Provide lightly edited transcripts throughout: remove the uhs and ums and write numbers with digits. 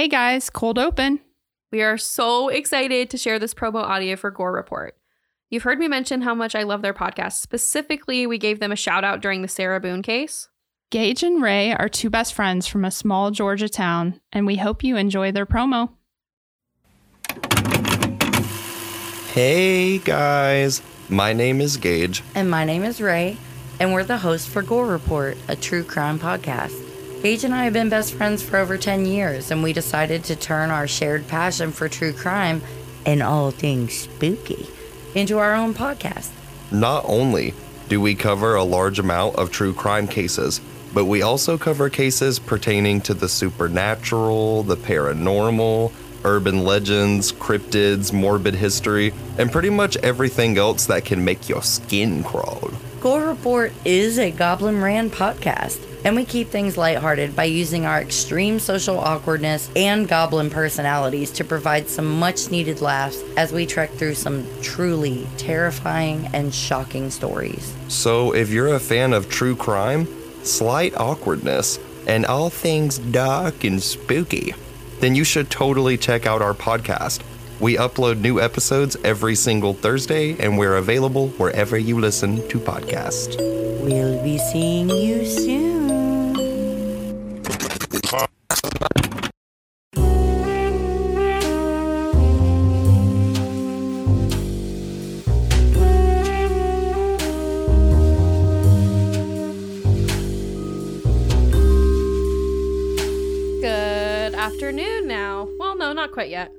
Hey guys, cold open. We are so excited to share this promo audio for Gore Report. You've heard me mention how much I love their podcast. Specifically, we gave them a shout out during the Sarah Boone case. Gage and Ray are two best friends from a small Georgia town, and we hope you enjoy their promo. Hey guys, my name is Gage. And my name is Ray, and we're the hosts for Gore Report, a true crime podcast. Gage and I have been best friends for over 10 years, and we decided to turn our shared passion for true crime and all things spooky into our own podcast. Not only do we cover a large amount of true crime cases, but we also cover cases pertaining to the supernatural, the paranormal, urban legends, cryptids, morbid history, and pretty much everything else that can make your skin crawl. Gore Report is a Goblin Rand podcast, and we keep things lighthearted by using our extreme social awkwardness and goblin personalities to provide some much-needed laughs as we trek through some truly terrifying and shocking stories. So if you're a fan of true crime, slight awkwardness, and all things dark and spooky, then you should totally check out our podcast. We upload new episodes every single Thursday, and we're available wherever you listen to podcasts. We'll be seeing you soon. Afternoon now. Well, no, not quite yet.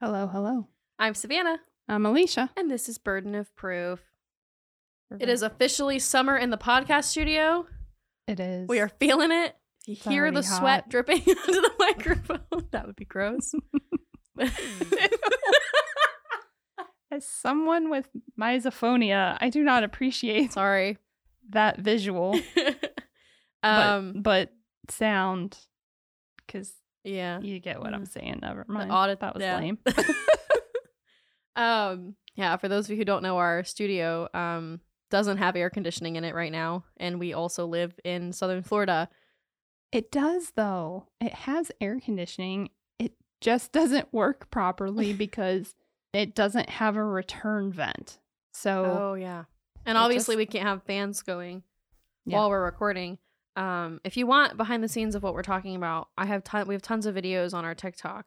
Hello. I'm Savannah. I'm Alicia. And this is Burden of Proof. It is officially summer in the podcast studio. It is. We are feeling it. You hear the hot sweat dripping onto the microphone. That would be gross. As someone with misophonia, I do not appreciate that visual. but sound. Because you get what I'm saying. Never mind. The audit, that was lame. For those of you who don't know, our studio doesn't have air conditioning in it right now, and we also live in Southern Florida. It does, though. It has air conditioning. It just doesn't work properly because it doesn't have a return vent. So, and obviously we can't have fans going while we're recording. If you want behind the scenes of what we're talking about, we have tons of videos on our TikTok,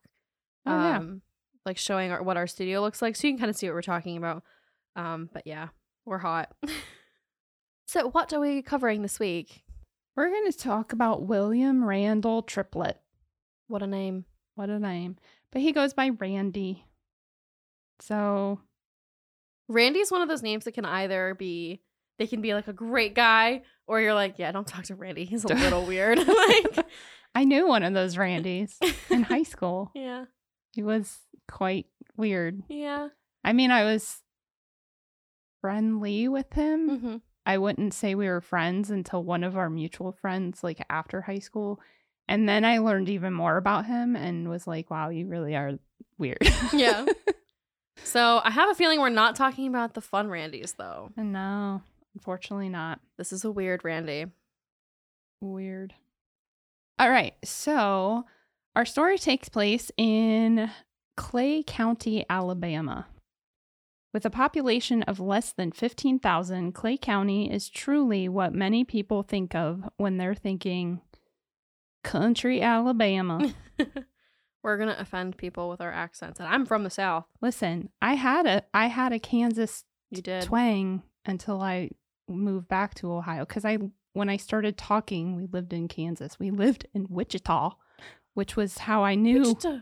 like showing what our studio looks like, so you can kind of see what we're talking about. We're hot. So what are we covering this week? We're going to talk about William Randall Triplett. What a name. But he goes by Randy. So Randy's one of those names that can either be, they can be like a great guy, or you're like, yeah, don't talk to Randy. He's a little weird. Like, I knew one of those Randys in high school. Yeah. He was quite weird. Yeah. I mean, I was friendly with him. Mm-hmm. I wouldn't say we were friends until one of our mutual friends, like after high school. And then I learned even more about him and was like, wow, you really are weird. Yeah. So I have a feeling we're not talking about the fun Randys, though. No. Unfortunately not. This is a weird Randy. Weird. All right. So our story takes place in Clay County, Alabama. With a population of less than 15,000, Clay County is truly what many people think of when they're thinking country Alabama. We're going to offend people with our accents. And I'm from the South. Listen, I had a Kansas twang until I moved back to Ohio, because when I started talking, we lived in Kansas. We lived in Wichita, which was how I knew. Wichita.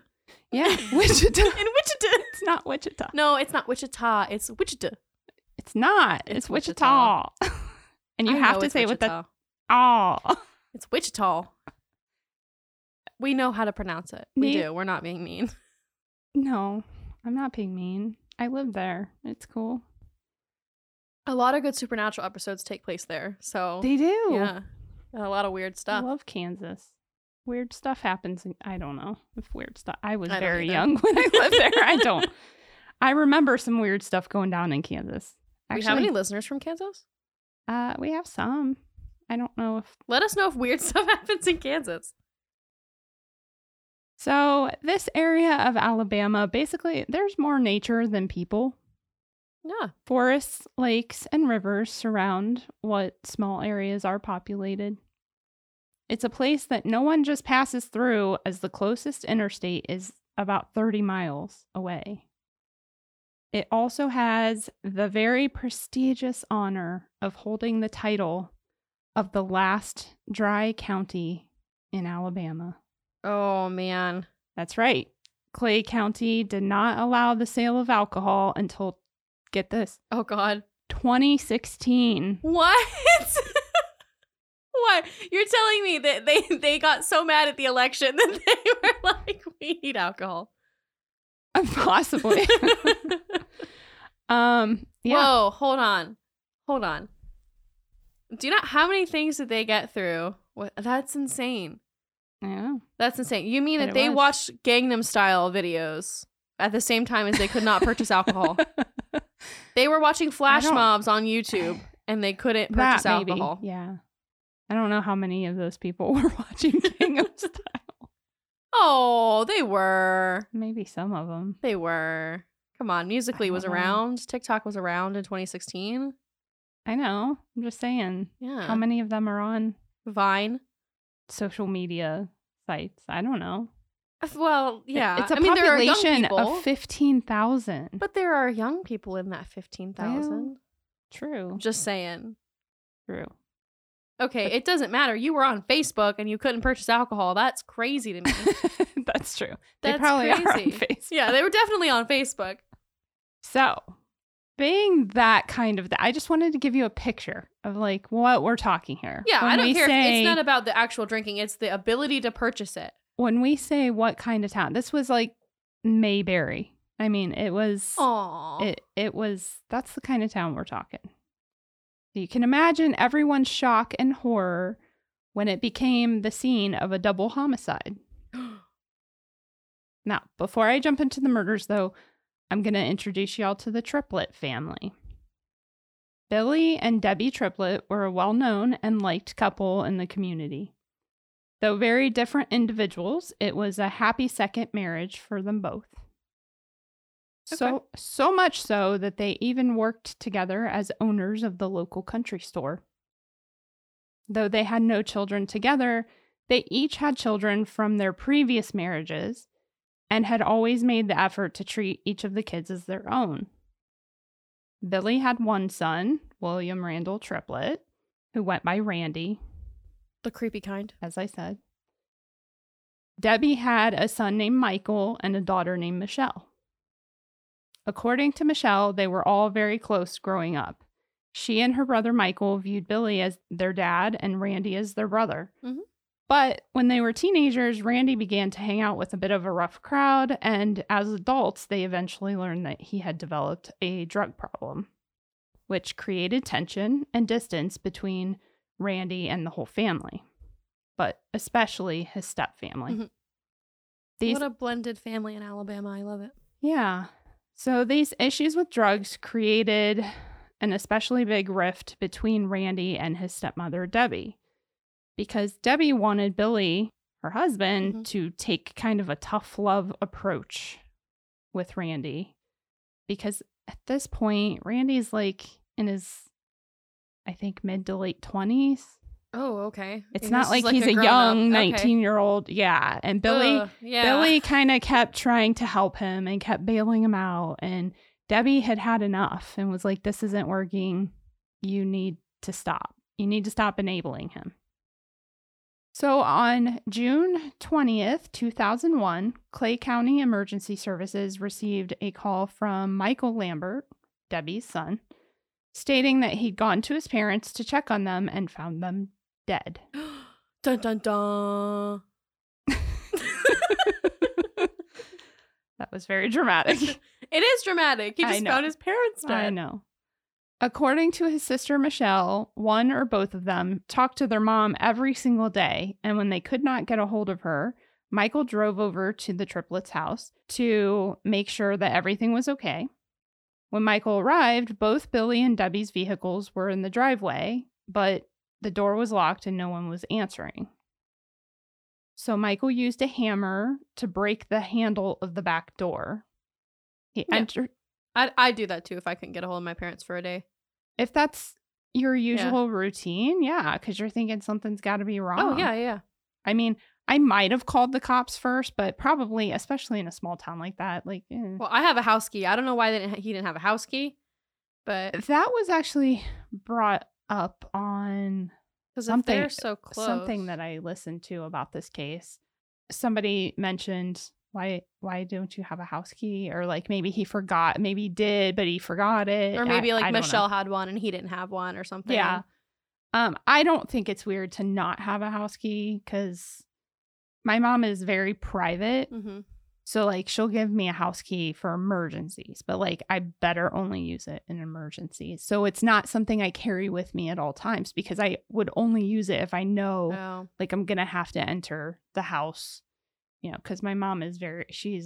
Yeah, Wichita. In Wichita. It's not Wichita. No, it's not Wichita. It's Wichita. It's not. It's Wichita. And you have to say Wichita with the "aw." It's Wichita. We know how to pronounce it. We do. We're not being mean. No, I'm not being mean. I live there. It's cool. A lot of good Supernatural episodes take place there. So they do. Yeah. A lot of weird stuff. I love Kansas. Weird stuff happens. I don't know if weird stuff. I was very young when I lived there. I remember some weird stuff going down in Kansas. Actually, do you have any listeners from Kansas? We have some. I don't know if. Let us know if weird stuff happens in Kansas. So this area of Alabama, basically, there's more nature than people. Yeah. Forests, lakes, and rivers surround what small areas are populated. It's a place that no one just passes through, as the closest interstate is about 30 miles away. It also has the very prestigious honor of holding the title of the last dry county in Alabama. Oh, man. That's right. Clay County did not allow the sale of alcohol until, get this. Oh, God. 2016. What? What? You're telling me that they got so mad at the election that they were like, we need alcohol. Possibly. Yeah. Whoa, hold on. Do you know how many things did they get through? What? That's insane. Yeah. That's insane. You mean that they watched Gangnam Style videos at the same time as they could not purchase alcohol? They were watching flash mobs on YouTube and they couldn't purchase alcohol. Yeah. I don't know how many of those people were watching Gangnam Style. Oh, they were. Maybe some of them. They were. Come on. Musical.ly was around. TikTok was around in 2016. I know. I'm just saying. Yeah. How many of them are on Vine? Social media sites. I don't know. Well, yeah. It's a population of 15,000. But there are young people in that 15,000. Well, true. Just saying. True. Okay, it doesn't matter. You were on Facebook and you couldn't purchase alcohol. That's crazy to me. That's true. That's probably crazy. Yeah, they were definitely on Facebook. So, being that kind of, I just wanted to give you a picture of like what we're talking here. Yeah, I don't care. It's not about the actual drinking. It's the ability to purchase it. When we say what kind of town, this was like Mayberry. I mean, it was. Aww. It was. That's the kind of town we're talking. You can imagine everyone's shock and horror when it became the scene of a double homicide. Now, before I jump into the murders, though, I'm going to introduce y'all to the Triplett family. Billy and Debbie Triplett were a well-known and liked couple in the community. Though very different individuals, it was a happy second marriage for them both. Okay. So much so that they even worked together as owners of the local country store. Though they had no children together, they each had children from their previous marriages and had always made the effort to treat each of the kids as their own. Billy had one son, William Randall Triplett, who went by Randy. The creepy kind. As I said. Debbie had a son named Michael and a daughter named Michelle. According to Michelle, they were all very close growing up. She and her brother Michael viewed Billy as their dad and Randy as their brother. Mm-hmm. But when they were teenagers, Randy began to hang out with a bit of a rough crowd, and as adults, they eventually learned that he had developed a drug problem, which created tension and distance between Randy and the whole family, but especially his stepfamily. Mm-hmm. What a blended family in Alabama. I love it. Yeah. So these issues with drugs created an especially big rift between Randy and his stepmother, Debbie, because Debbie wanted Billy, her husband, mm-hmm. to take kind of a tough love approach with Randy, because at this point, Randy's like in his, I think, mid to late 20s. Oh, okay. It's not like he's a young 19-year-old. Okay. Yeah. And Billy kind of kept trying to help him and kept bailing him out. And Debbie had had enough and was like, this isn't working. You need to stop. You need to stop enabling him. So on June 20th, 2001, Clay County Emergency Services received a call from Michael Lambert, Debbie's son, stating that he'd gone to his parents to check on them and found them dead. Dun, dun, dun. That was very dramatic. It is dramatic. He just found his parents dead. I know. According to his sister, Michelle, one or both of them talked to their mom every single day. And when they could not get a hold of her, Michael drove over to the Triplett's house to make sure that everything was okay. When Michael arrived, both Billy and Debbie's vehicles were in the driveway, but the door was locked and no one was answering. So Michael used a hammer to break the handle of the back door. He entered. I'd do that too if I couldn't get a hold of my parents for a day. If that's your usual routine, because you're thinking something's got to be wrong. Oh, yeah. I mean, I might have called the cops first, but probably, especially in a small town like that, like... Eh. Well, I have a house key. I don't know why he didn't have a house key, but... That was actually brought up on something, so close. Something that I listened to about this case. Somebody mentioned, why don't you have a house key? Or like maybe he forgot, maybe he did, but he forgot it. Or maybe like Michelle had one and he didn't have one or something. Yeah. I don't think it's weird to not have a house key because... My mom is very private, so, like, she'll give me a house key for emergencies, but, like, I better only use it in emergencies. So it's not something I carry with me at all times because I would only use it if I know, like, I'm going to have to enter the house, you know, because my mom is very, she's,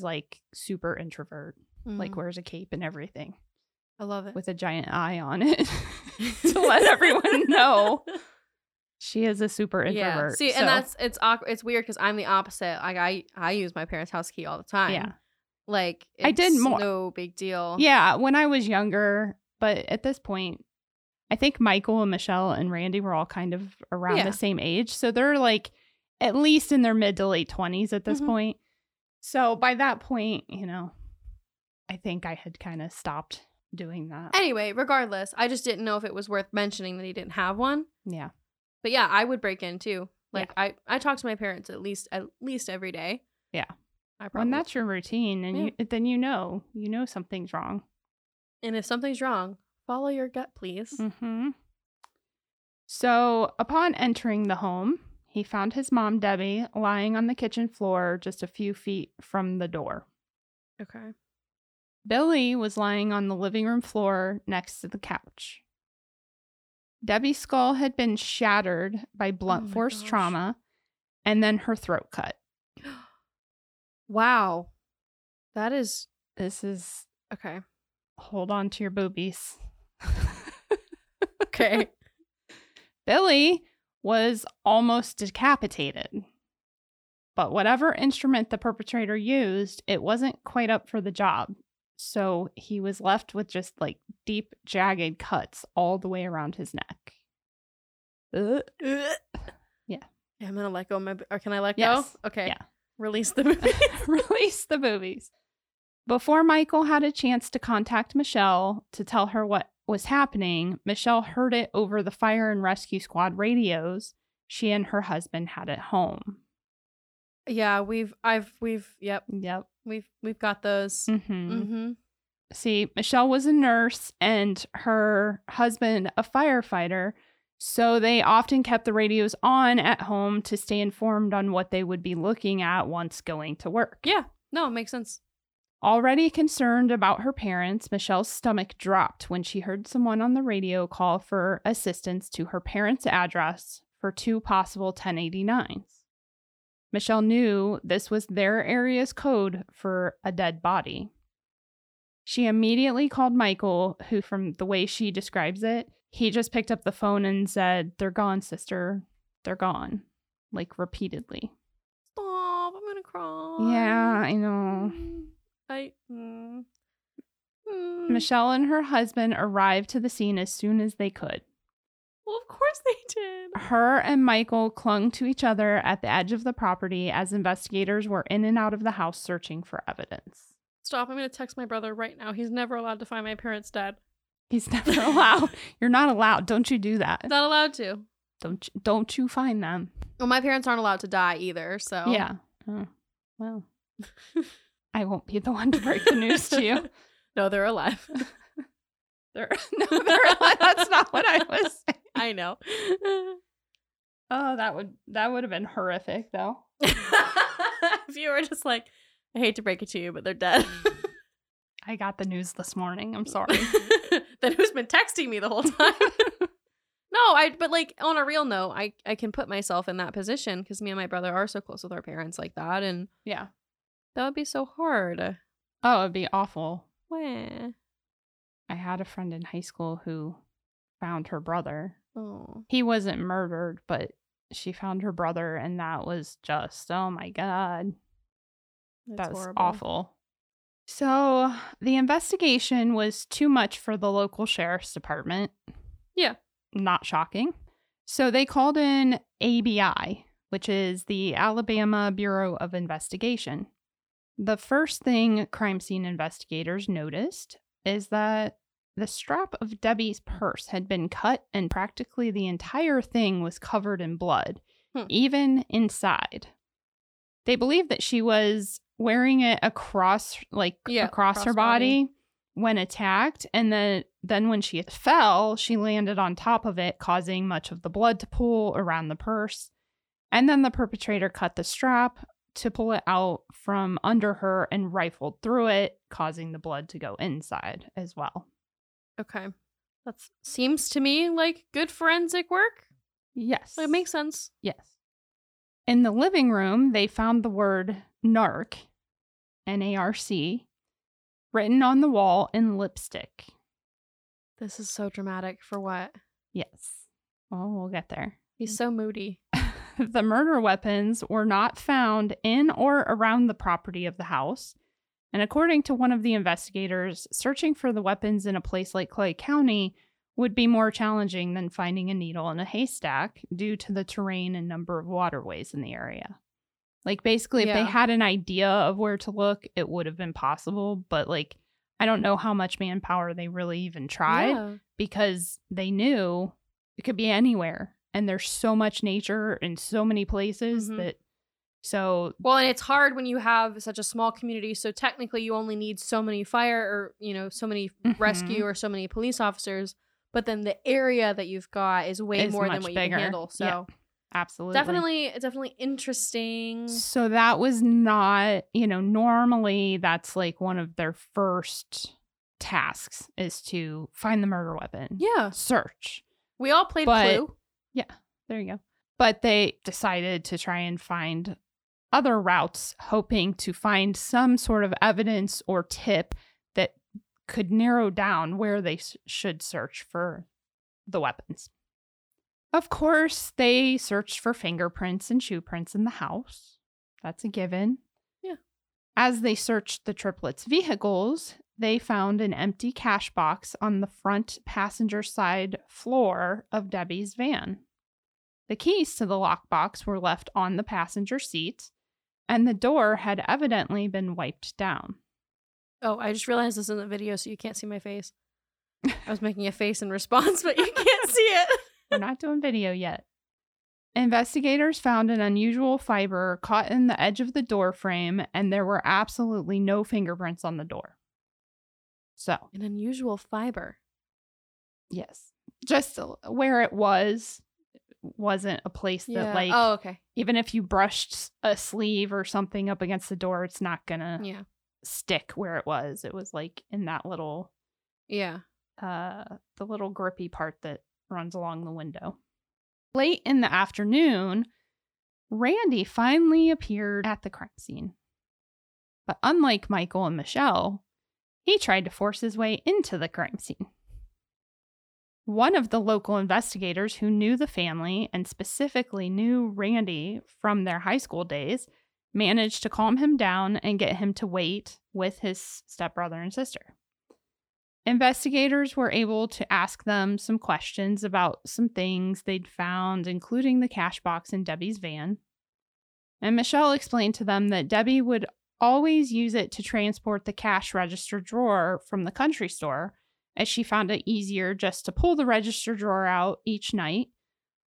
like, super introvert, like, wears a cape and everything. I love it. With a giant eye on it to let everyone know. She is a super introvert. Yeah. See, and it's awkward. It's weird because I'm the opposite. Like I use my parents' house key all the time. Yeah, like it's I did more. No big deal. Yeah, when I was younger, but at this point, I think Michael and Michelle and Randy were all kind of around the same age, so they're like at least in their mid to late 20s at this point. So by that point, you know, I think I had kind of stopped doing that. Anyway, regardless, I just didn't know if it was worth mentioning that he didn't have one. Yeah. But yeah, I would break in too. Like I talk to my parents at least every day. Yeah. I probably. When that's your routine and then you know something's wrong. And if something's wrong, follow your gut, please. Mm-hmm. So upon entering the home, he found his mom, Debbie, lying on the kitchen floor just a few feet from the door. Okay. Billy was lying on the living room floor next to the couch. Debbie's skull had been shattered by blunt force trauma and then her throat cut. Wow. This is okay. Hold on to your boobies. Okay. Billy was almost decapitated, but whatever instrument the perpetrator used, it wasn't quite up for the job. So he was left with just like deep, jagged cuts all the way around his neck. Yeah. I'm going to let go of my... Or can I let go? Okay. Yeah. Release the boobies. Release the boobies. Before Michael had a chance to contact Michelle to tell her what was happening, Michelle heard it over the fire and rescue squad radios she and her husband had at home. Yeah, we've got those. Mm-hmm. Mm-hmm. See, Michelle was a nurse and her husband a firefighter, so they often kept the radios on at home to stay informed on what they would be looking at once going to work. Yeah, no, it makes sense. Already concerned about her parents, Michelle's stomach dropped when she heard someone on the radio call for assistance to her parents' address for two possible 1089s. Michelle knew this was their area's code for a dead body. She immediately called Michael, who, from the way she describes it, he just picked up the phone and said, "They're gone, sister. They're gone." Like, repeatedly. Stop. I'm going to cry. Yeah, I know. Michelle and her husband arrived to the scene as soon as they could. Well, of course they did. Her and Michael clung to each other at the edge of the property as investigators were in and out of the house searching for evidence. Stop. I'm going to text my brother right now. He's never allowed to find my parents dead. He's never allowed. You're not allowed. Don't you do that. Not allowed to. Don't you find them. Well, my parents aren't allowed to die either, so. Yeah. Oh, well, I won't be the one to break the news to you. No, they're alive. They're alive. That's not what I was saying. I know. Oh, that would have been horrific, though. If you were just like, I hate to break it to you, but they're dead. I got the news this morning. I'm sorry. Then who's been texting me the whole time? But like on a real note, I can put myself in that position because me and my brother are so close with our parents like that, and yeah, that would be so hard. Oh, it'd be awful. Wah. I had a friend in high school who found her brother. Oh. He wasn't murdered, but she found her brother, and that was just, oh my God. That was awful. So the investigation was too much for the local sheriff's department. Yeah. Not shocking. So they called in ABI, which is the Alabama Bureau of Investigation. The first thing crime scene investigators noticed is that the strap of Debbie's purse had been cut and practically the entire thing was covered in blood, even inside. They believe that she was wearing it across her body when attacked, and then when she fell, she landed on top of it, causing much of the blood to pool around the purse. And then the perpetrator cut the strap to pull it out from under her and rifled through it, causing the blood to go inside as well. Okay. That seems to me like good forensic work. Yes. It makes sense. Yes. In the living room, they found the word NARC, N-A-R-C, written on the wall in lipstick. This is so dramatic for what? Yes. Well, we'll get there. He's so moody. The murder weapons were not found in or around the property of the house. And according to one of the investigators, searching for the weapons in a place like Clay County would be more challenging than finding a needle in a haystack due to the terrain and number of waterways in the area. Like, basically, if they had an idea of where to look, it would have been possible. But, like, I don't know how much manpower they really even tried because they knew it could be anywhere. And there's so much nature in so many places that... So, well, and it's hard when you have such a small community. So technically you only need so many fire or, you know, so many rescue or so many police officers. But then the area that you've got is way more than what bigger. You can handle. So yeah, absolutely. Definitely interesting. So that was not, you know, normally that's like one of their first tasks is to find the murder weapon. Yeah. Search. We all played Clue. Yeah. There you go. But they decided to try and find other routes, hoping to find some sort of evidence or tip that could narrow down where they should search for the weapons. Of course, they searched for fingerprints and shoe prints in the house. That's a given. Yeah. As they searched the triplets' vehicles, they found an empty cash box on the front passenger side floor of Debbie's van. The keys to the lockbox were left on the passenger seat, and the door had evidently been wiped down. Oh, I just realized this in the video, so you can't see my face. I was making a face in response, but you can't see it. We're not doing video yet. Investigators found an unusual fiber caught in the edge of the door frame, and there were absolutely no fingerprints on the door. So, an unusual fiber. Yes. Just where it was. Wasn't a place that even if you brushed a sleeve or something up against the door, it's not gonna stick where it was. It was like in that little the little grippy part that runs along the window. Late in the afternoon, Randy finally appeared at the crime scene. But unlike Michael and Michelle, he tried to force his way into the crime scene. One of the local investigators who knew the family and specifically knew Randy from their high school days managed to calm him down and get him to wait with his stepbrother and sister. Investigators were able to ask them some questions about some things they'd found, including the cash box in Debbie's van. And Michelle explained to them that Debbie would always use it to transport the cash register drawer from the country store, as she found it easier just to pull the register drawer out each night,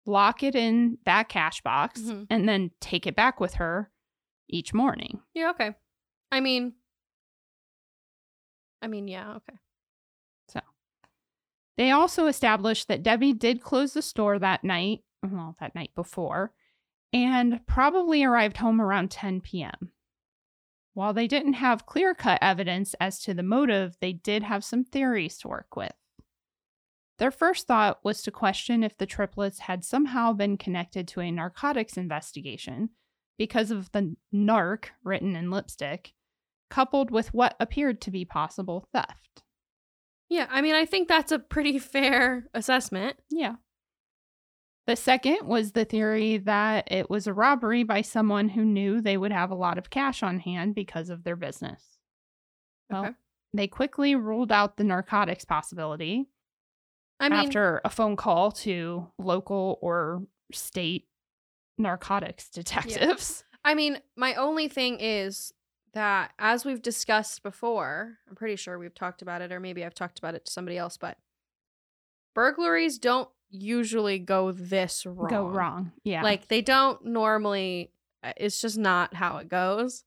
lock it in that cash box, and then take it back with her each morning. Yeah, okay. I mean, yeah, okay. So, they also established that Debbie did close the store that night before, and probably arrived home around 10 p.m. While they didn't have clear-cut evidence as to the motive, they did have some theories to work with. Their first thought was to question if the triplets had somehow been connected to a narcotics investigation because of the NARC written in lipstick, coupled with what appeared to be possible theft. Yeah, I mean, I think that's a pretty fair assessment. Yeah. The second was the theory that it was a robbery by someone who knew they would have a lot of cash on hand because of their business. Well, they quickly ruled out the narcotics possibility after a phone call to local or state narcotics detectives. Yeah. I mean, my only thing is that, as we've discussed before, I'm pretty sure we've talked about it, or maybe I've talked about it to somebody else, but burglaries don't usually go this wrong. Yeah. Like, they don't normally, it's just not how it goes.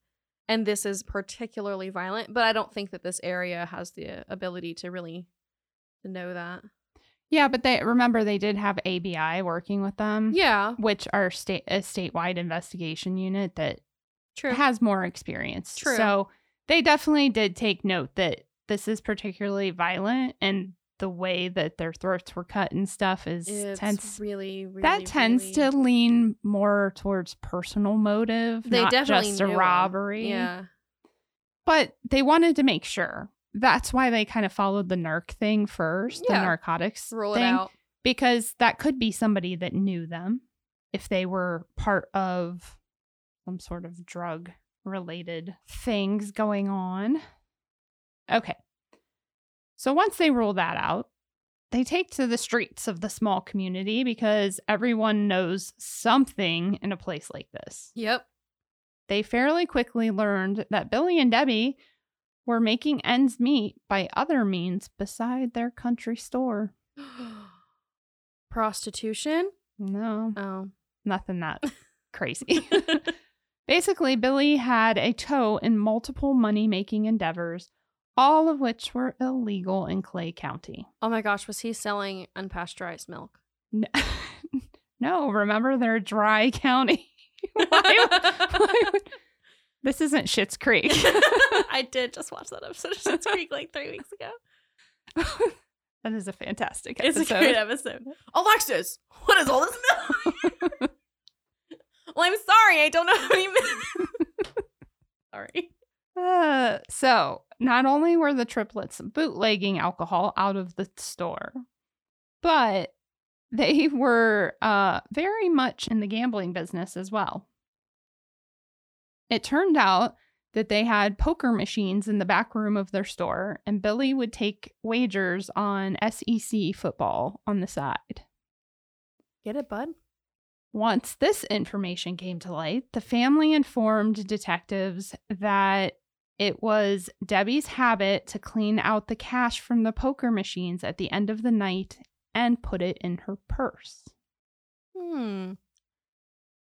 And this is particularly violent, but I don't think that this area has the ability to really know that. Yeah, but they remember they did have ABI working with them. Yeah. Which are a statewide investigation unit that has more experience. So they definitely did take note that this is particularly violent, and the way that their throats were cut and stuff is tends to lean more towards personal motive, not just a robbery. Yeah. But they wanted to make sure. That's why they kind of followed the narc thing first, the narcotics rule thing, it out. Because that could be somebody that knew them if they were part of some sort of drug related things going on. Okay. So once they rule that out, they take to the streets of the small community because everyone knows something in a place like this. Yep. They fairly quickly learned that Billy and Debbie were making ends meet by other means beside their country store. Prostitution? No. Oh. Nothing that crazy. Basically, Billy had a toe in multiple money-making endeavors, all of which were illegal in Clay County. Oh my gosh, was he selling unpasteurized milk? No, no, remember they're dry county. Why would... This isn't Schitt's Creek. I did just watch that episode of Schitt's Creek like 3 weeks ago. That is a fantastic episode. It's a great episode. Alexis, what is all this milk? Well, I'm sorry, I don't know how many minutes. Sorry. So, not only were the triplets bootlegging alcohol out of the store, but they were very much in the gambling business as well. It turned out that they had poker machines in the back room of their store, and Billy would take wagers on SEC football on the side. Get it, bud? Once this information came to light, the family informed detectives that it was Debbie's habit to clean out the cash from the poker machines at the end of the night and put it in her purse.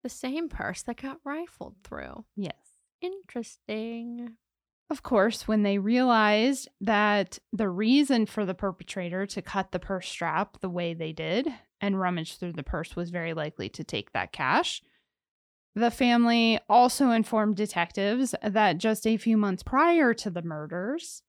The same purse that got rifled through. Yes. Interesting. Of course, when they realized that the reason for the perpetrator to cut the purse strap the way they did and rummage through the purse was very likely to take that cash, the family also informed detectives that just a few months prior to the murders,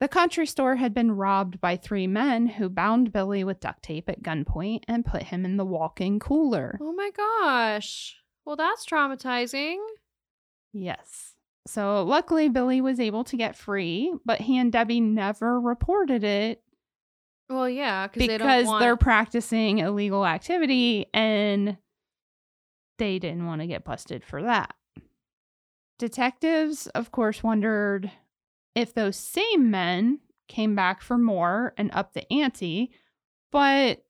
the country store had been robbed by three men who bound Billy with duct tape at gunpoint and put him in the walk-in cooler. Oh my gosh. Well, that's traumatizing. Yes. So luckily, Billy was able to get free, but he and Debbie never reported it. Well, yeah, because they don't want... they're practicing illegal activity, and they didn't want to get busted for that. Detectives, of course, wondered if those same men came back for more and upped the ante, but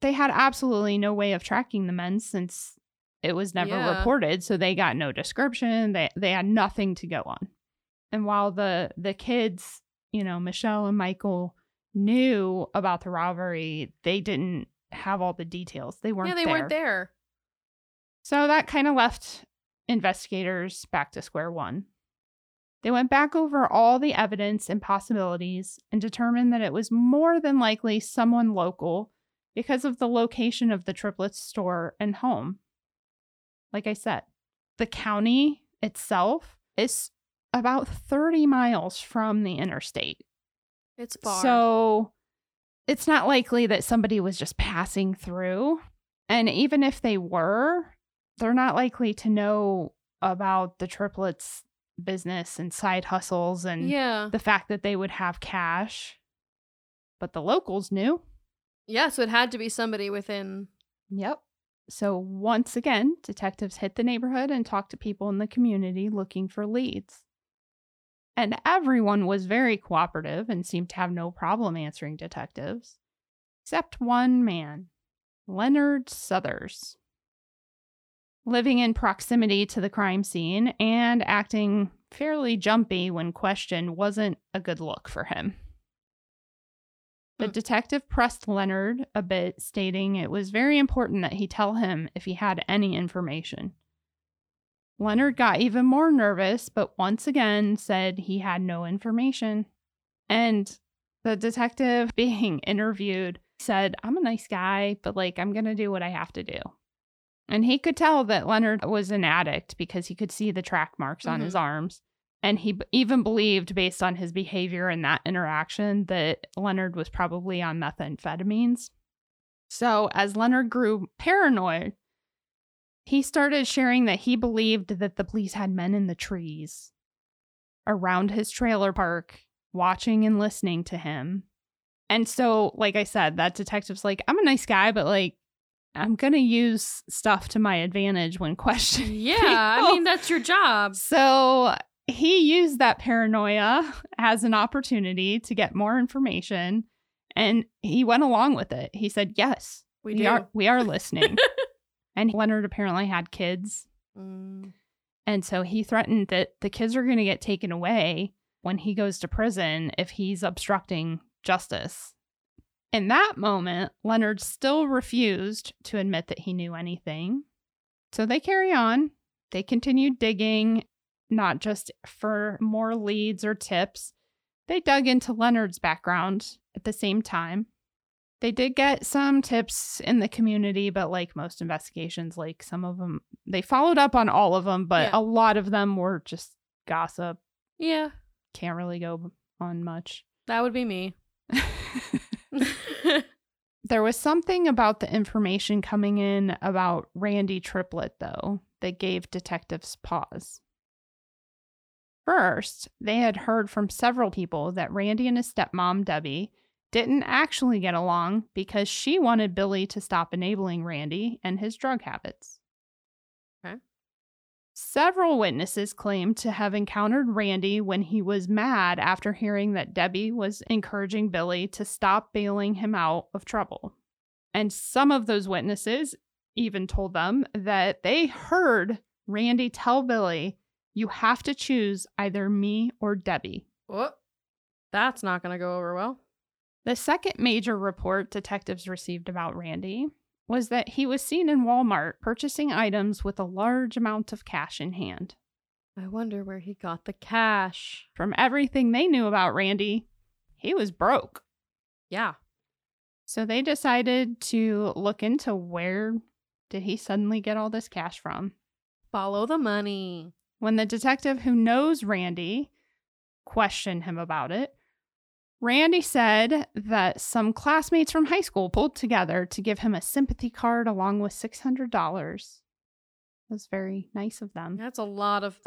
they had absolutely no way of tracking the men since it was never reported, so they got no description. They had nothing to go on. And while the kids, you know, Michelle and Michael, knew about the robbery, they didn't have all the details. They weren't there. Yeah, they weren't there. So that kind of left investigators back to square one. They went back over all the evidence and possibilities and determined that it was more than likely someone local because of the location of the triplets' store and home. Like I said, the county itself is about 30 miles from the interstate. It's far. So it's not likely that somebody was just passing through. And even if they were, they're not likely to know about the triplets' business and side hustles and the fact that they would have cash. But the locals knew. Yeah, so it had to be somebody within So once again, detectives hit the neighborhood and talked to people in the community looking for leads. And everyone was very cooperative and seemed to have no problem answering detectives, except one man, Leonard Suthers. Living in proximity to the crime scene and acting fairly jumpy when questioned wasn't a good look for him. The detective pressed Leonard a bit, stating it was very important that he tell him if he had any information. Leonard got even more nervous, but once again said he had no information. And the detective being interviewed said, "I'm a nice guy, but I'm going to do what I have to do." And he could tell that Leonard was an addict because he could see the track marks on his arms. And he even believed, based on his behavior in that interaction, that Leonard was probably on methamphetamines. So as Leonard grew paranoid, he started sharing that he believed that the police had men in the trees around his trailer park, watching and listening to him. And so, like I said, that detective's like, "I'm a nice guy, but I'm going to use stuff to my advantage when questioned." Yeah, people. I mean, that's your job. So he used that paranoia as an opportunity to get more information, and he went along with it. He said, "Yes, we are listening." And Leonard apparently had kids. Mm. And so he threatened that the kids are going to get taken away when he goes to prison if he's obstructing justice. In that moment, Leonard still refused to admit that he knew anything. So they carry on. They continued digging. Not just for more leads or tips. They dug into Leonard's background at the same time. They did get some tips in the community, but like most investigations, like some of them, they followed up on all of them, but a lot of them were just gossip. Yeah. Can't really go on much. That would be me. There was something about the information coming in about Randy Triplett, though, that gave detectives pause. First, they had heard from several people that Randy and his stepmom, Debbie, didn't actually get along because she wanted Billy to stop enabling Randy and his drug habits. Okay. Several witnesses claimed to have encountered Randy when he was mad after hearing that Debbie was encouraging Billy to stop bailing him out of trouble. And some of those witnesses even told them that they heard Randy tell Billy, "You have to choose either me or Debbie." Whoa. That's not going to go over well. The second major report detectives received about Randy was that he was seen in Walmart purchasing items with a large amount of cash in hand. I wonder where he got the cash. From everything they knew about Randy, he was broke. Yeah. So they decided to look into where did he suddenly get all this cash from. Follow the money. When the detective who knows Randy questioned him about it, Randy said that some classmates from high school pulled together to give him a sympathy card along with $600. It was very nice of them. That's a lot of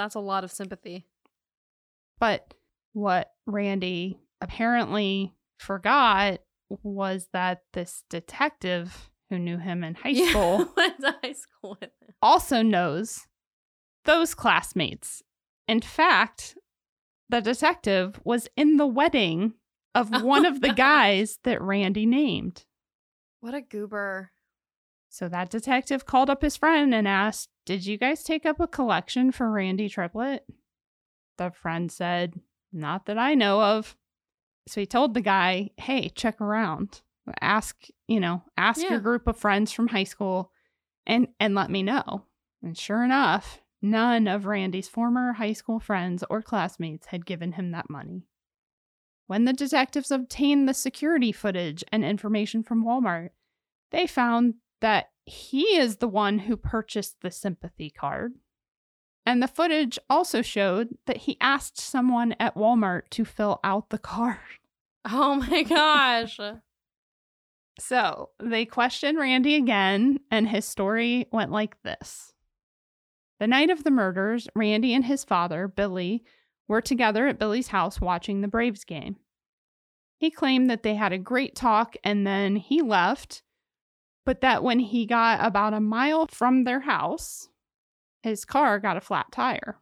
sympathy. But what Randy apparently forgot was that this detective who knew him in high school, went to high school with him, also knows those classmates. In fact, the detective was in the wedding of one of the guys that Randy named. What a goober. So that detective called up his friend and asked, "Did you guys take up a collection for Randy Triplett?" The friend said, "Not that I know of." So he told the guy, "Hey, check around. Ask your group of friends from high school and let me know." And sure enough, none of Randy's former high school friends or classmates had given him that money. When the detectives obtained the security footage and information from Walmart, they found that he is the one who purchased the sympathy card. And the footage also showed that he asked someone at Walmart to fill out the card. Oh my gosh. So they questioned Randy again, and his story went like this. The night of the murders, Randy and his father, Billy, were together at Billy's house watching the Braves game. He claimed that they had a great talk and then he left, but that when he got about a mile from their house, his car got a flat tire.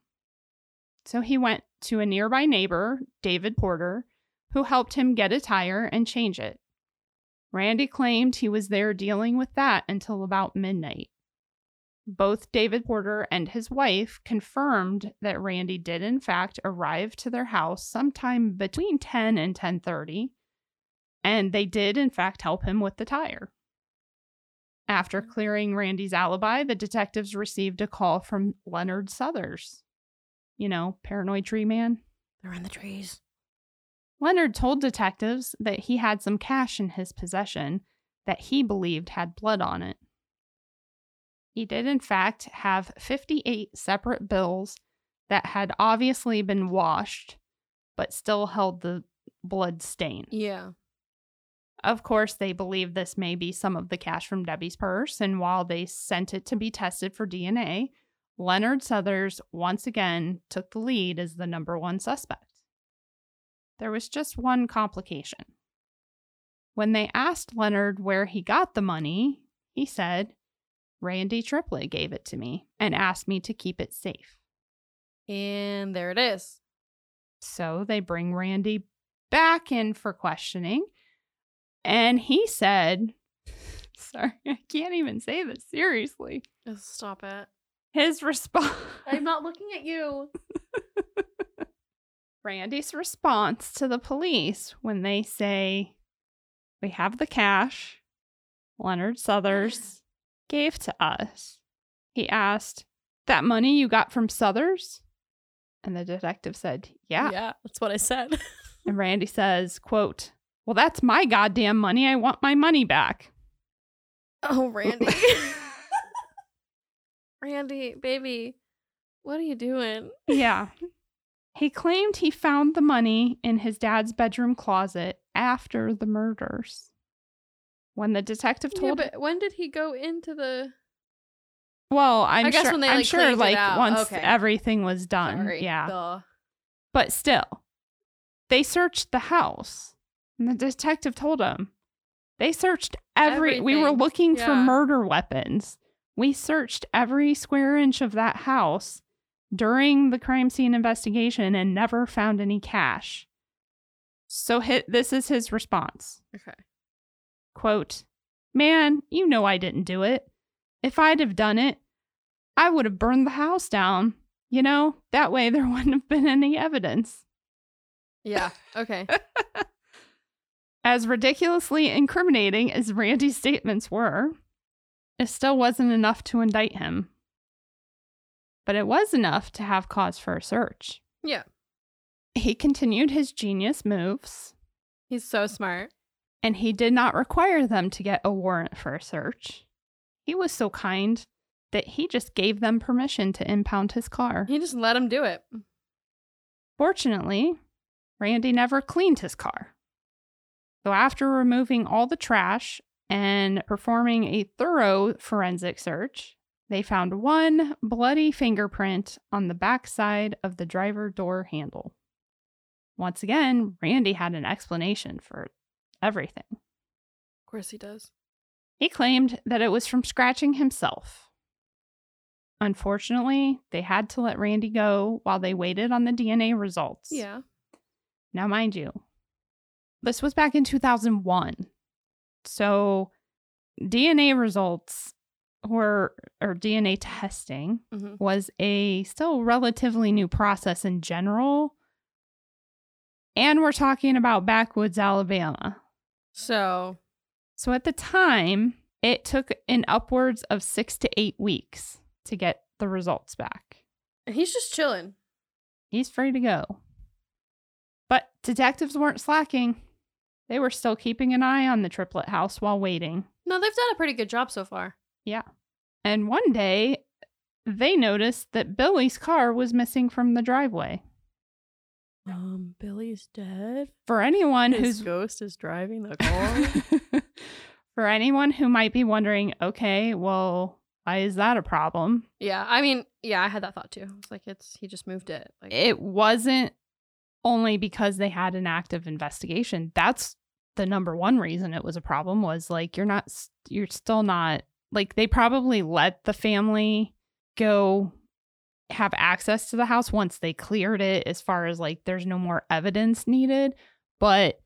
So he went to a nearby neighbor, David Porter, who helped him get a tire and change it. Randy claimed he was there dealing with that until about midnight. Both David Porter and his wife confirmed that Randy did in fact arrive to their house sometime between 10 and 10:30, and they did in fact help him with the tire. After clearing Randy's alibi, the detectives received a call from Leonard Suthers. You know, paranoid tree man. They're in the trees. Leonard told detectives that he had some cash in his possession that he believed had blood on it. He did, in fact, have 58 separate bills that had obviously been washed, but still held the blood stain. Yeah. Of course, they believe this may be some of the cash from Debbie's purse, and while they sent it to be tested for DNA, Leonard Suthers once again took the lead as the number one suspect. There was just one complication. When they asked Leonard where he got the money, he said, Randy Triplett gave it to me and asked me to keep it safe. And there it is. So they bring Randy back in for questioning. And he said, sorry, I can't even say this seriously. Just stop it. His response. I'm not looking at you. Randy's response to the police when they say, we have the cash Leonard Suthers gave to us. He asked, that money you got from Suthers? And the detective said, yeah. Yeah, that's what I said. And Randy says, quote, well, that's my goddamn money. I want my money back. Oh, Randy. Randy, baby, what are you doing? Yeah. He claimed he found the money in his dad's bedroom closet after the murders. When the detective told him, when did he go into the? Well, I'm sure once everything was done. Sorry, yeah. Duh. But still, they searched the house. And the detective told him, they searched everything. We were looking for murder weapons. We searched every square inch of that house during the crime scene investigation and never found any cash. So this is his response. Okay. Quote, man, you know I didn't do it. If I'd have done it, I would have burned the house down. You know, that way there wouldn't have been any evidence. Yeah, okay. As ridiculously incriminating as Randy's statements were, it still wasn't enough to indict him. But it was enough to have cause for a search. Yeah. He continued his genius moves. He's so smart. And he did not require them to get a warrant for a search. He was so kind that he just gave them permission to impound his car. He just let them do it. Fortunately, Randy never cleaned his car. So after removing all the trash and performing a thorough forensic search, they found one bloody fingerprint on the backside of the driver door handle. Once again, Randy had an explanation for everything. Of course he does. He claimed that it was from scratching himself. Unfortunately, they had to let Randy go while they waited on the DNA results. Yeah. Now, mind you, this was back in 2001. So DNA results or DNA testing was a still relatively new process in general. And we're talking about backwoods Alabama. So at the time, it took an upwards of 6 to 8 weeks to get the results back. And he's just chilling. He's free to go. But detectives weren't slacking. They were still keeping an eye on the Triplett house while waiting. No, they've done a pretty good job so far. Yeah. And one day, they noticed that Billy's car was missing from the driveway. Billy's dead? For anyone whose ghost is driving the car? For anyone who might be wondering, okay, well, why is that a problem? Yeah, I mean, yeah, I had that thought too. It's like he just moved it. Like, it wasn't only because they had an active investigation. That's the number one reason it was a problem was like, you're still not, like, they probably let the family go have access to the house once they cleared it, as far as like there's no more evidence needed. But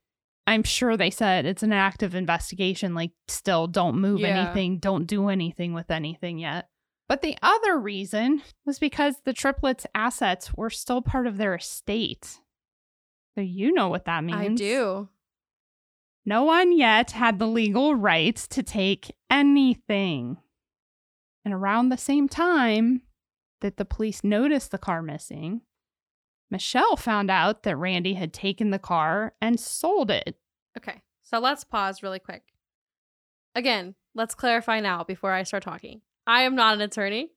I'm sure they said it's an active investigation, like, still don't move anything, don't do anything with anything yet. But the other reason was because the Triplets' assets were still part of their estate. So you know what that means. I do. No one yet had the legal rights to take anything. And around the same time that the police noticed the car missing, Michelle found out that Randy had taken the car and sold it. Okay, so let's pause really quick. Again, let's clarify now before I start talking. I am not an attorney.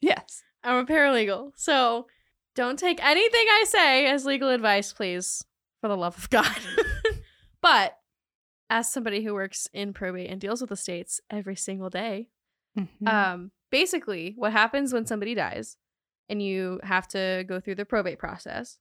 Yes. I'm a paralegal. So don't take anything I say as legal advice, please, for the love of God. But as somebody who works in probate and deals with estates every single day, mm-hmm. Basically what happens when somebody dies and you have to go through the probate process,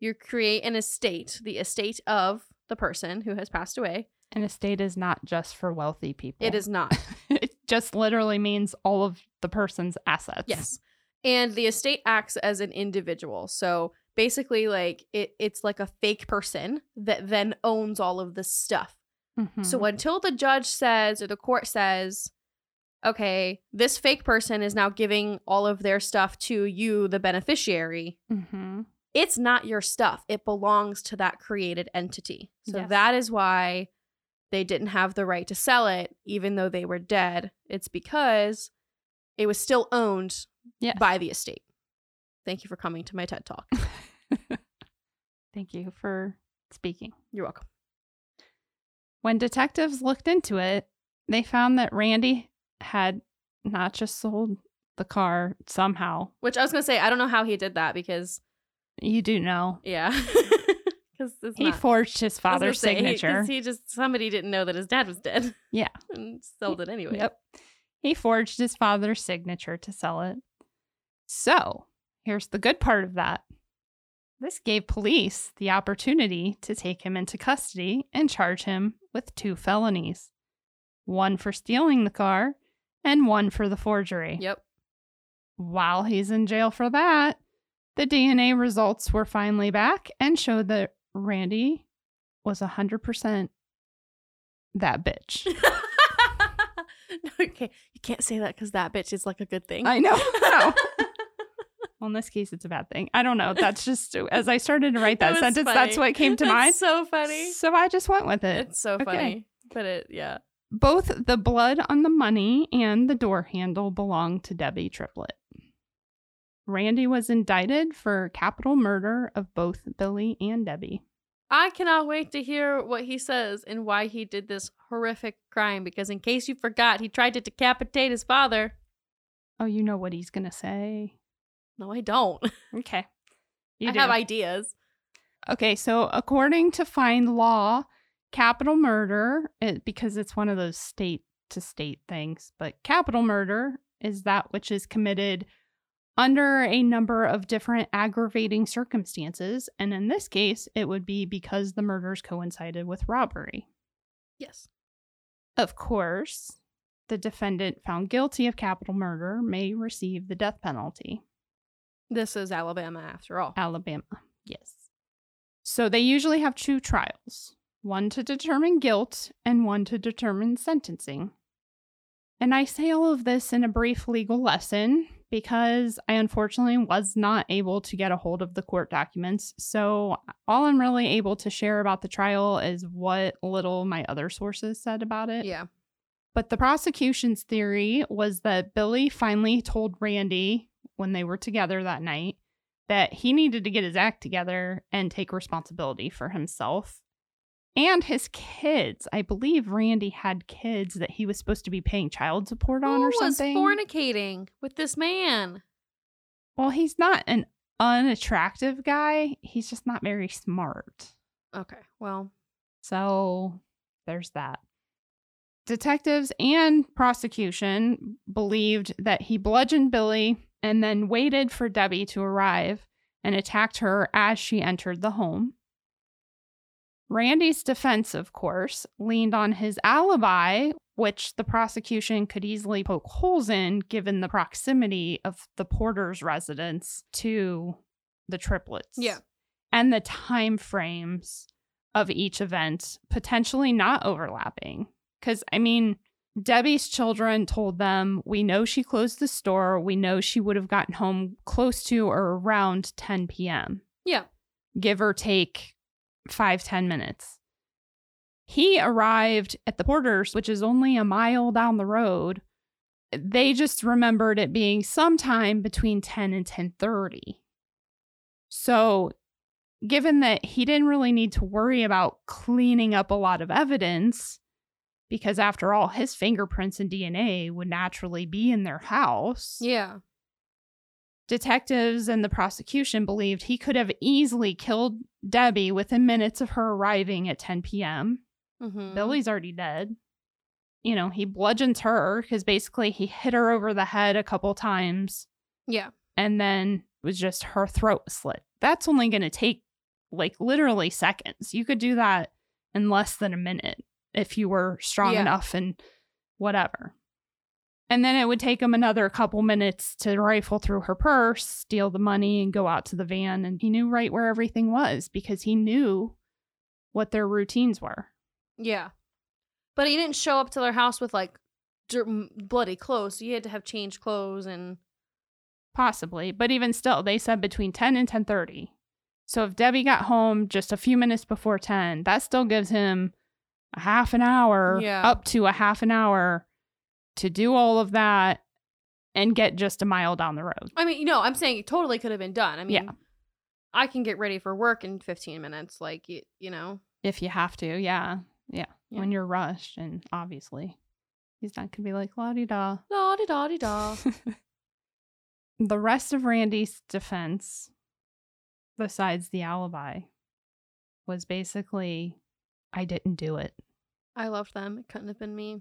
you create an estate, the estate of the person who has passed away. An estate is not just for wealthy people. It is not. It just literally means all of the person's assets. Yes. And the estate acts as an individual. So basically, like, it's like a fake person that then owns all of this stuff. Mm-hmm. So until the judge says, or the court says, okay, this fake person is now giving all of their stuff to you, the beneficiary, mm-hmm. it's not your stuff. It belongs to that created entity. So that is why they didn't have the right to sell it, even though they were dead. It's because it was still owned by the estate. Thank you for coming to my TED Talk. Thank you for speaking. You're welcome. When detectives looked into it, they found that Randy had not just sold the car somehow. Which I was going to say, I don't know how he did that, because... You do know. Yeah. Because he forged his father's signature. Somebody didn't know that his dad was dead. Yeah. And sold it anyway. Yep. He forged his father's signature to sell it. So... here's the good part of that. This gave police the opportunity to take him into custody and charge him with 2 felonies. One for stealing the car and one for the forgery. Yep. While he's in jail for that, the DNA results were finally back and showed that Randy was 100% that bitch. Okay, you can't say that, because that bitch is like a good thing. I know. No. Well, in this case, it's a bad thing. I don't know. That's just, as I started to write that sentence, funny. That's what came to mind. It's so funny. So I just went with it. It's so funny. But yeah. Both the blood on the money and the door handle belonged to Debbie Triplett. Randy was indicted for capital murder of both Billy and Debbie. I cannot wait to hear what he says and why he did this horrific crime, because in case you forgot, he tried to decapitate his father. Oh, you know what he's going to say. No, I don't. Okay. I have ideas. Okay, so according to FindLaw, capital murder, because it's one of those state-to-state things, but capital murder is that which is committed under a number of different aggravating circumstances, and in this case, it would be because the murders coincided with robbery. Yes. Of course, the defendant found guilty of capital murder may receive the death penalty. This is Alabama, after all. Alabama, yes. So they usually have 2 trials, one to determine guilt and one to determine sentencing. And I say all of this in a brief legal lesson because I unfortunately was not able to get a hold of the court documents. So all I'm really able to share about the trial is what little my other sources said about it. Yeah. But the prosecution's theory was that Billy finally told Randy, when they were together that night, that he needed to get his act together and take responsibility for himself and his kids. I believe Randy had kids that he was supposed to be paying child support on or something. Who was fornicating with this man? Well, he's not an unattractive guy. He's just not very smart. Okay, well. So there's that. Detectives and prosecution believed that he bludgeoned Billy and then waited for Debbie to arrive and attacked her as she entered the home. Randy's defense, of course, leaned on his alibi, which the prosecution could easily poke holes in given the proximity of the Porter's residence to the Triplets. Yeah. And the time frames of each event potentially not overlapping. Because, I mean, Debbie's children told them, we know she closed the store. We know she would have gotten home close to or around 10 p.m. Yeah. Give or take 5-10 minutes. He arrived at the Porter's, which is only a mile down the road. They just remembered it being sometime between 10 and 10:30. So given that he didn't really need to worry about cleaning up a lot of evidence, because after all, his fingerprints and DNA would naturally be in their house. Yeah. Detectives and the prosecution believed he could have easily killed Debbie within minutes of her arriving at 10 p.m. Mm-hmm. Billy's already dead. You know, he bludgeons her because basically he hit her over the head a couple times. Yeah. And then it was just her throat slit. That's only going to take like literally seconds. You could do that in less than a minute. If you were strong enough and whatever. And then it would take him another couple minutes to rifle through her purse, steal the money, and go out to the van. And he knew right where everything was because he knew what their routines were. Yeah. But he didn't show up to their house with like bloody clothes. So you had to have changed clothes and... Possibly. But even still, they said between 10 and 10:30. So if Debbie got home just a few minutes before 10, that still gives him... a half an hour, up to a half an hour to do all of that and get just a mile down the road. I mean, you know, I'm saying it totally could have been done. I mean, I can get ready for work in 15 minutes, like, you know. If you have to, yeah. When you're rushed, and obviously he's not going to be like, la-di-da. La-di-da-di-da. The rest of Randy's defense, besides the alibi, was basically... I didn't do it. I loved them. It couldn't have been me.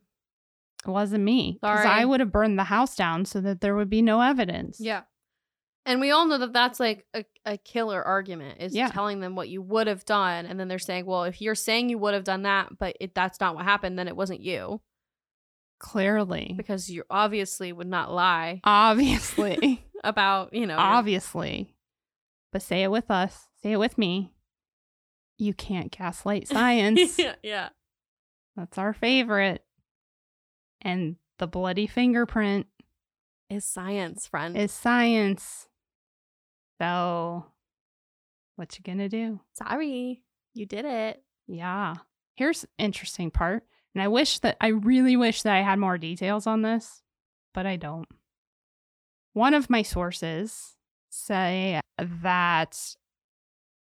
It wasn't me. Sorry. Because I would have burned the house down so that there would be no evidence. Yeah. And we all know that that's like a killer argument is telling them what you would have done. And then they're saying, well, if you're saying you would have done that, but that's not what happened, then it wasn't you. Clearly. Because you obviously would not lie. Obviously. About, you know. Obviously. But say it with us. Say it with me. You can't gaslight science. Yeah. That's our favorite. And the bloody fingerprint is science, friend. Is science. So what you gonna do? Sorry, you did it. Yeah. Here's an interesting part. And I really wish that I had more details on this, but I don't. One of my sources say that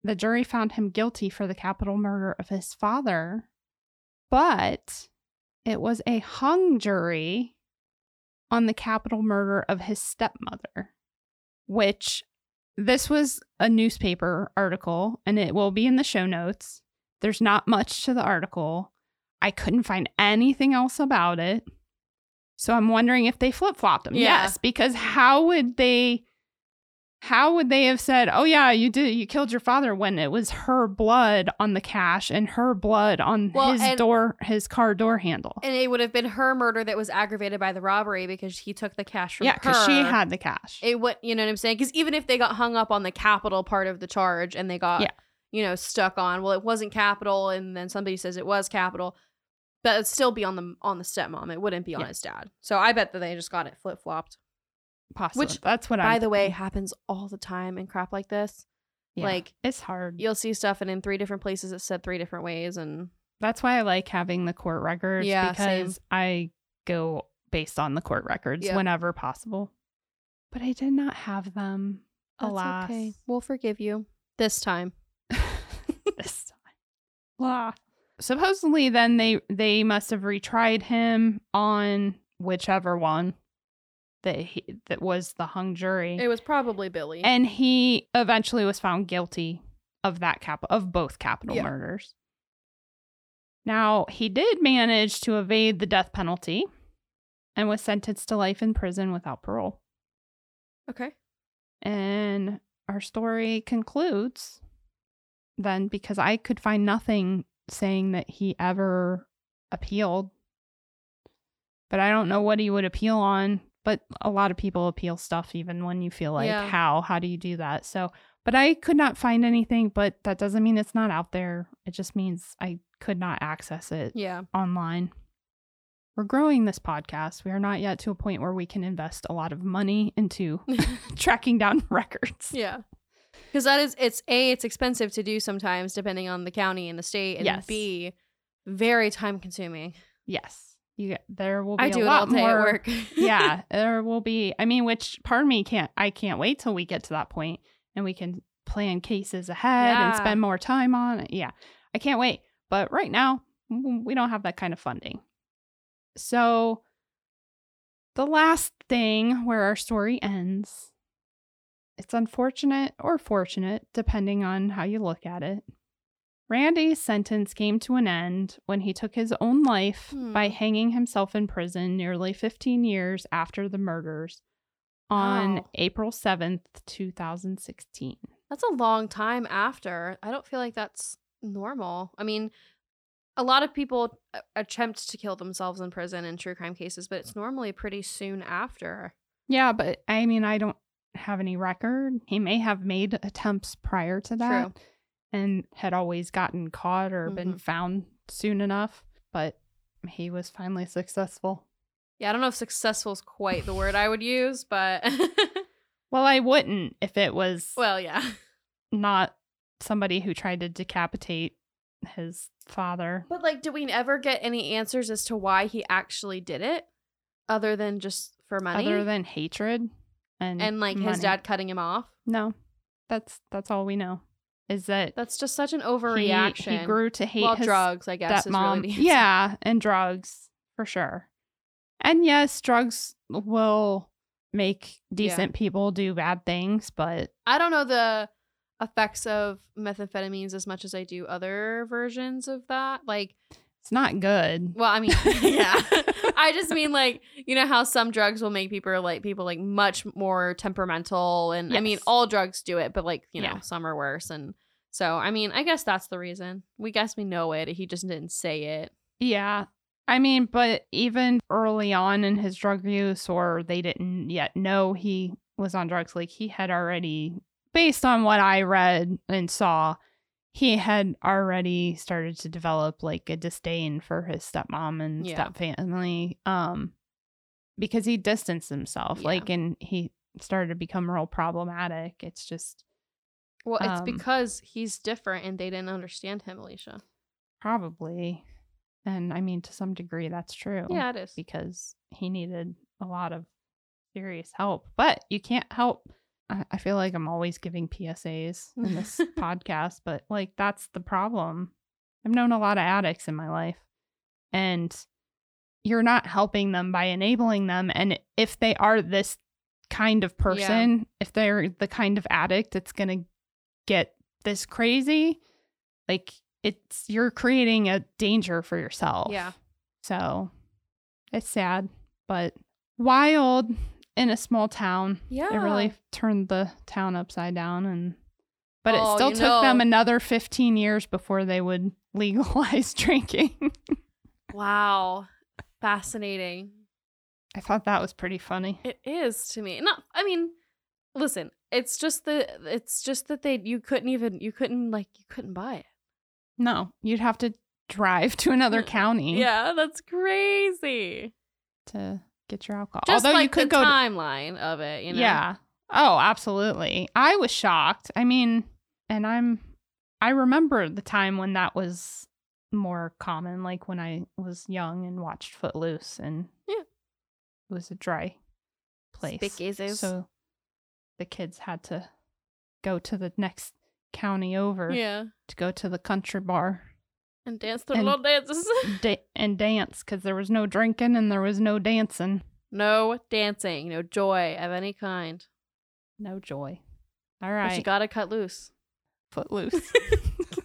the jury found him guilty for the capital murder of his father, but it was a hung jury on the capital murder of his stepmother, which this was a newspaper article, and it will be in the show notes. There's not much to the article. I couldn't find anything else about it. So I'm wondering if they flip-flopped him. Yeah. Yes, because how would they have said, oh, yeah, you killed your father when it was her blood on the cash and her blood on his car door handle? And it would have been her murder that was aggravated by the robbery because he took the cash from her. Yeah, because she had the cash. You know what I'm saying? Because even if they got hung up on the capital part of the charge and they got, you know, stuck on, well, it wasn't capital and then somebody says it was capital, but it'd still be on the stepmom. It wouldn't be on his dad. So I bet that they just got it flip-flopped. Possible. Which, that's what by the way, happens all the time in crap like this. Yeah, like, it's hard. You'll see stuff, and in three different places it said three different ways, and that's why I like having the court records. Yeah, because same. I go based on the court records whenever possible. But I did not have them. That's alas. Okay. We'll forgive you this time. This time. Blah. Supposedly, then they must have retried him on whichever one. That was the hung jury. It was probably Billy. And he eventually was found guilty of both capital murders. Now, he did manage to evade the death penalty and was sentenced to life in prison without parole. Okay. And our story concludes then because I could find nothing saying that he ever appealed. But I don't know what he would appeal on. But a lot of people appeal stuff even when you feel like, how do you do that? So, but I could not find anything, but that doesn't mean it's not out there. It just means I could not access it online. We're growing this podcast. We are not yet to a point where we can invest a lot of money into tracking down records. Yeah. Because that is, it's expensive to do sometimes depending on the county and the state, and B, very time consuming. Yes. There will be a lot more work. Yeah, there will be. I mean, which part of me can't wait till we get to that point and we can plan cases ahead and spend more time on it. Yeah, I can't wait. But right now, we don't have that kind of funding. So the last thing where our story ends, it's unfortunate or fortunate, depending on how you look at it. Randy's sentence came to an end when he took his own life by hanging himself in prison nearly 15 years after the murders on April 7th, 2016. That's a long time after. I don't feel like that's normal. I mean, a lot of people attempt to kill themselves in prison in true crime cases, but it's normally pretty soon after. Yeah, but I mean, I don't have any record. He may have made attempts prior to that. True. And had always gotten caught or been found soon enough. But he was finally successful. Yeah, I don't know if successful is quite the word I would use, but... Well, I wouldn't if it was... Well, yeah. Not somebody who tried to decapitate his father. But, like, did we ever get any answers as to why he actually did it? Other than just for money? Other than hatred and like, money. His dad cutting him off? No. That's all we know. Is that that's just such an overreaction. He grew to hate his drugs, I guess, is mom. Really the answer. Yeah, and drugs for sure. And yes, drugs will make decent people do bad things, but I don't know the effects of methamphetamines as much as I do other versions of that. Like, it's not good. Well, I mean, yeah. I just mean, like, you know how some drugs will make people much more temperamental, and I mean, all drugs do it, but like, you know, some are worse. And so, I mean, I guess that's the reason. We guess we know it. He just didn't say it. Yeah. I mean, but even early on in his drug use, or they didn't yet know he was on drugs, like, he had already, based on what I read and saw, he had already started to develop like a disdain for his stepmom and stepfamily because he distanced himself and he started to become real problematic. It's just. Well, it's because he's different and they didn't understand him, Alicia. Probably. And I mean, to some degree, that's true. Yeah, it is. Because he needed a lot of serious help, but you can't help. I feel like I'm always giving PSAs in this podcast, but like, that's the problem. I've known a lot of addicts in my life, and you're not helping them by enabling them. And if they are this kind of person, if they're the kind of addict that's going to get this crazy, like, it's, you're creating a danger for yourself. Yeah. So it's sad, but wild. In a small town. Yeah. It really turned the town upside down. But it still took them another 15 years before they would legalize drinking. Wow. Fascinating. I thought that was pretty funny. It is to me. Not, I mean, listen, it's just that you couldn't buy it. No, you'd have to drive to another county. Yeah, that's crazy. To get your alcohol. Just although like you could go timeline of it, you know. Yeah. Oh, absolutely. I was shocked. I mean, and I remember the time when that was more common, like when I was young and watched Footloose, and it was a dry place. Spicazos. So the kids had to go to the next county over to go to the country bar. And dance their little dances. And dance, because there was no drinking and there was no dancing. No dancing. No joy of any kind. No joy. All right. But you got to cut loose. Foot loose.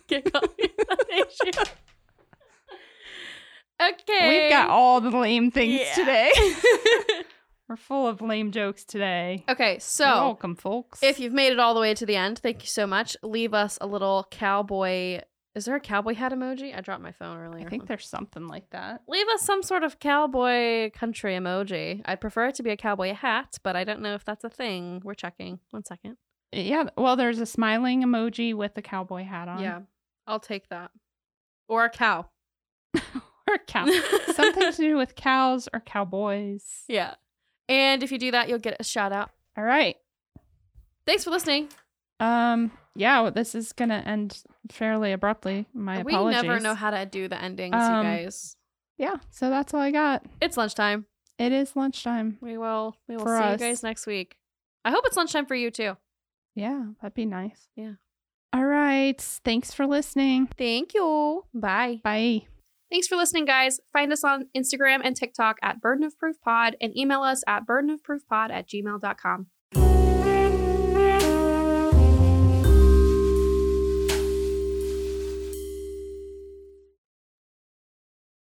Get caught in that issue. Okay. We've got all the lame things today. We're full of lame jokes today. Okay, so you're welcome, folks. If you've made it all the way to the end, thank you so much. Leave us a little cowboy Is there a cowboy hat emoji? I dropped my phone earlier. I think there's something like that. Leave us some sort of cowboy country emoji. I'd prefer it to be a cowboy hat, but I don't know if that's a thing. We're checking. 1 second. Yeah. Well, there's a smiling emoji with a cowboy hat on. Yeah. I'll take that. Or a cow. Or a cow. Something to do with cows or cowboys. Yeah. And if you do that, you'll get a shout out. All right. Thanks for listening. Yeah, well, this is going to end fairly abruptly. My apologies. We never know how to do the endings, you guys. Yeah, so that's all I got. It's lunchtime. It is lunchtime. We will see you guys next week. I hope it's lunchtime for you, too. Yeah, that'd be nice. Yeah. All right. Thanks for listening. Thank you. Bye. Bye. Thanks for listening, guys. Find us on Instagram and TikTok at Burden of Proof Pod and email us at burdenofproofpod@gmail.com.